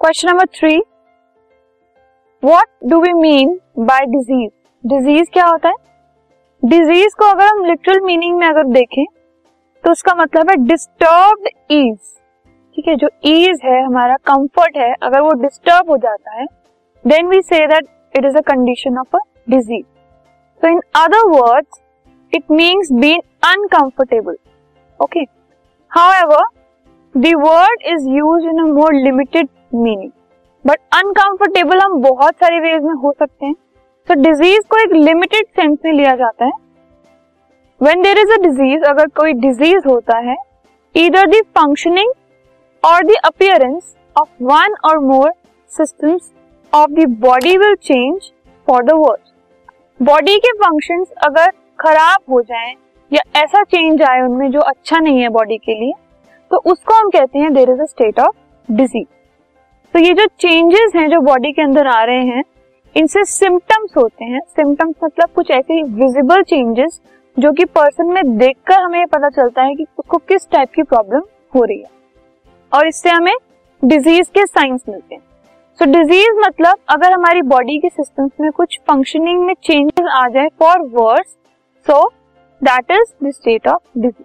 Question number 3, what do we mean by disease? Disease क्या होता है? डिजीज को अगर हम लिटरल मीनिंग में अगर देखें तो उसका मतलब है डिस्टर्ब्ड ईज। ठीक है, जो ईज है हमारा, कंफर्ट है, अगर वो डिस्टर्ब हो जाता है then we say that it is a condition of a disease. So in other words it means being uncomfortable. Okay, however the word is used in a more limited meaning, but uncomfortable हम बहुत सारे veg में हो सकते हैं। तो disease को एक लिमिटेड सेंस में लिया जाता है। When there is a disease, अगर कोई डिजीज होता है, ईदर द फंक्शनिंग और द अपीयरेंस ऑफ वन और more systems of the body will change for the worse. Body के फंक्शंस अगर खराब हो जाएं या ऐसा चेंज आए उनमें जो अच्छा नहीं है बॉडी के लिए, तो उसको हम कहते हैं there is a state of disease. तो ये जो चेंजेस हैं जो बॉडी के अंदर आ रहे हैं, इनसे सिम्टम्स होते हैं। सिम्टम्स मतलब कुछ ऐसे विजिबल चेंजेस जो कि पर्सन में देखकर हमें पता चलता है कि उसको किस टाइप की प्रॉब्लम हो रही है, और इससे हमें डिजीज के साइंस मिलते हैं। सो डिजीज मतलब अगर हमारी बॉडी के सिस्टम्स में कुछ फंक्शनिंग में चेंजेस आ जाए for worse, so that is the state of disease.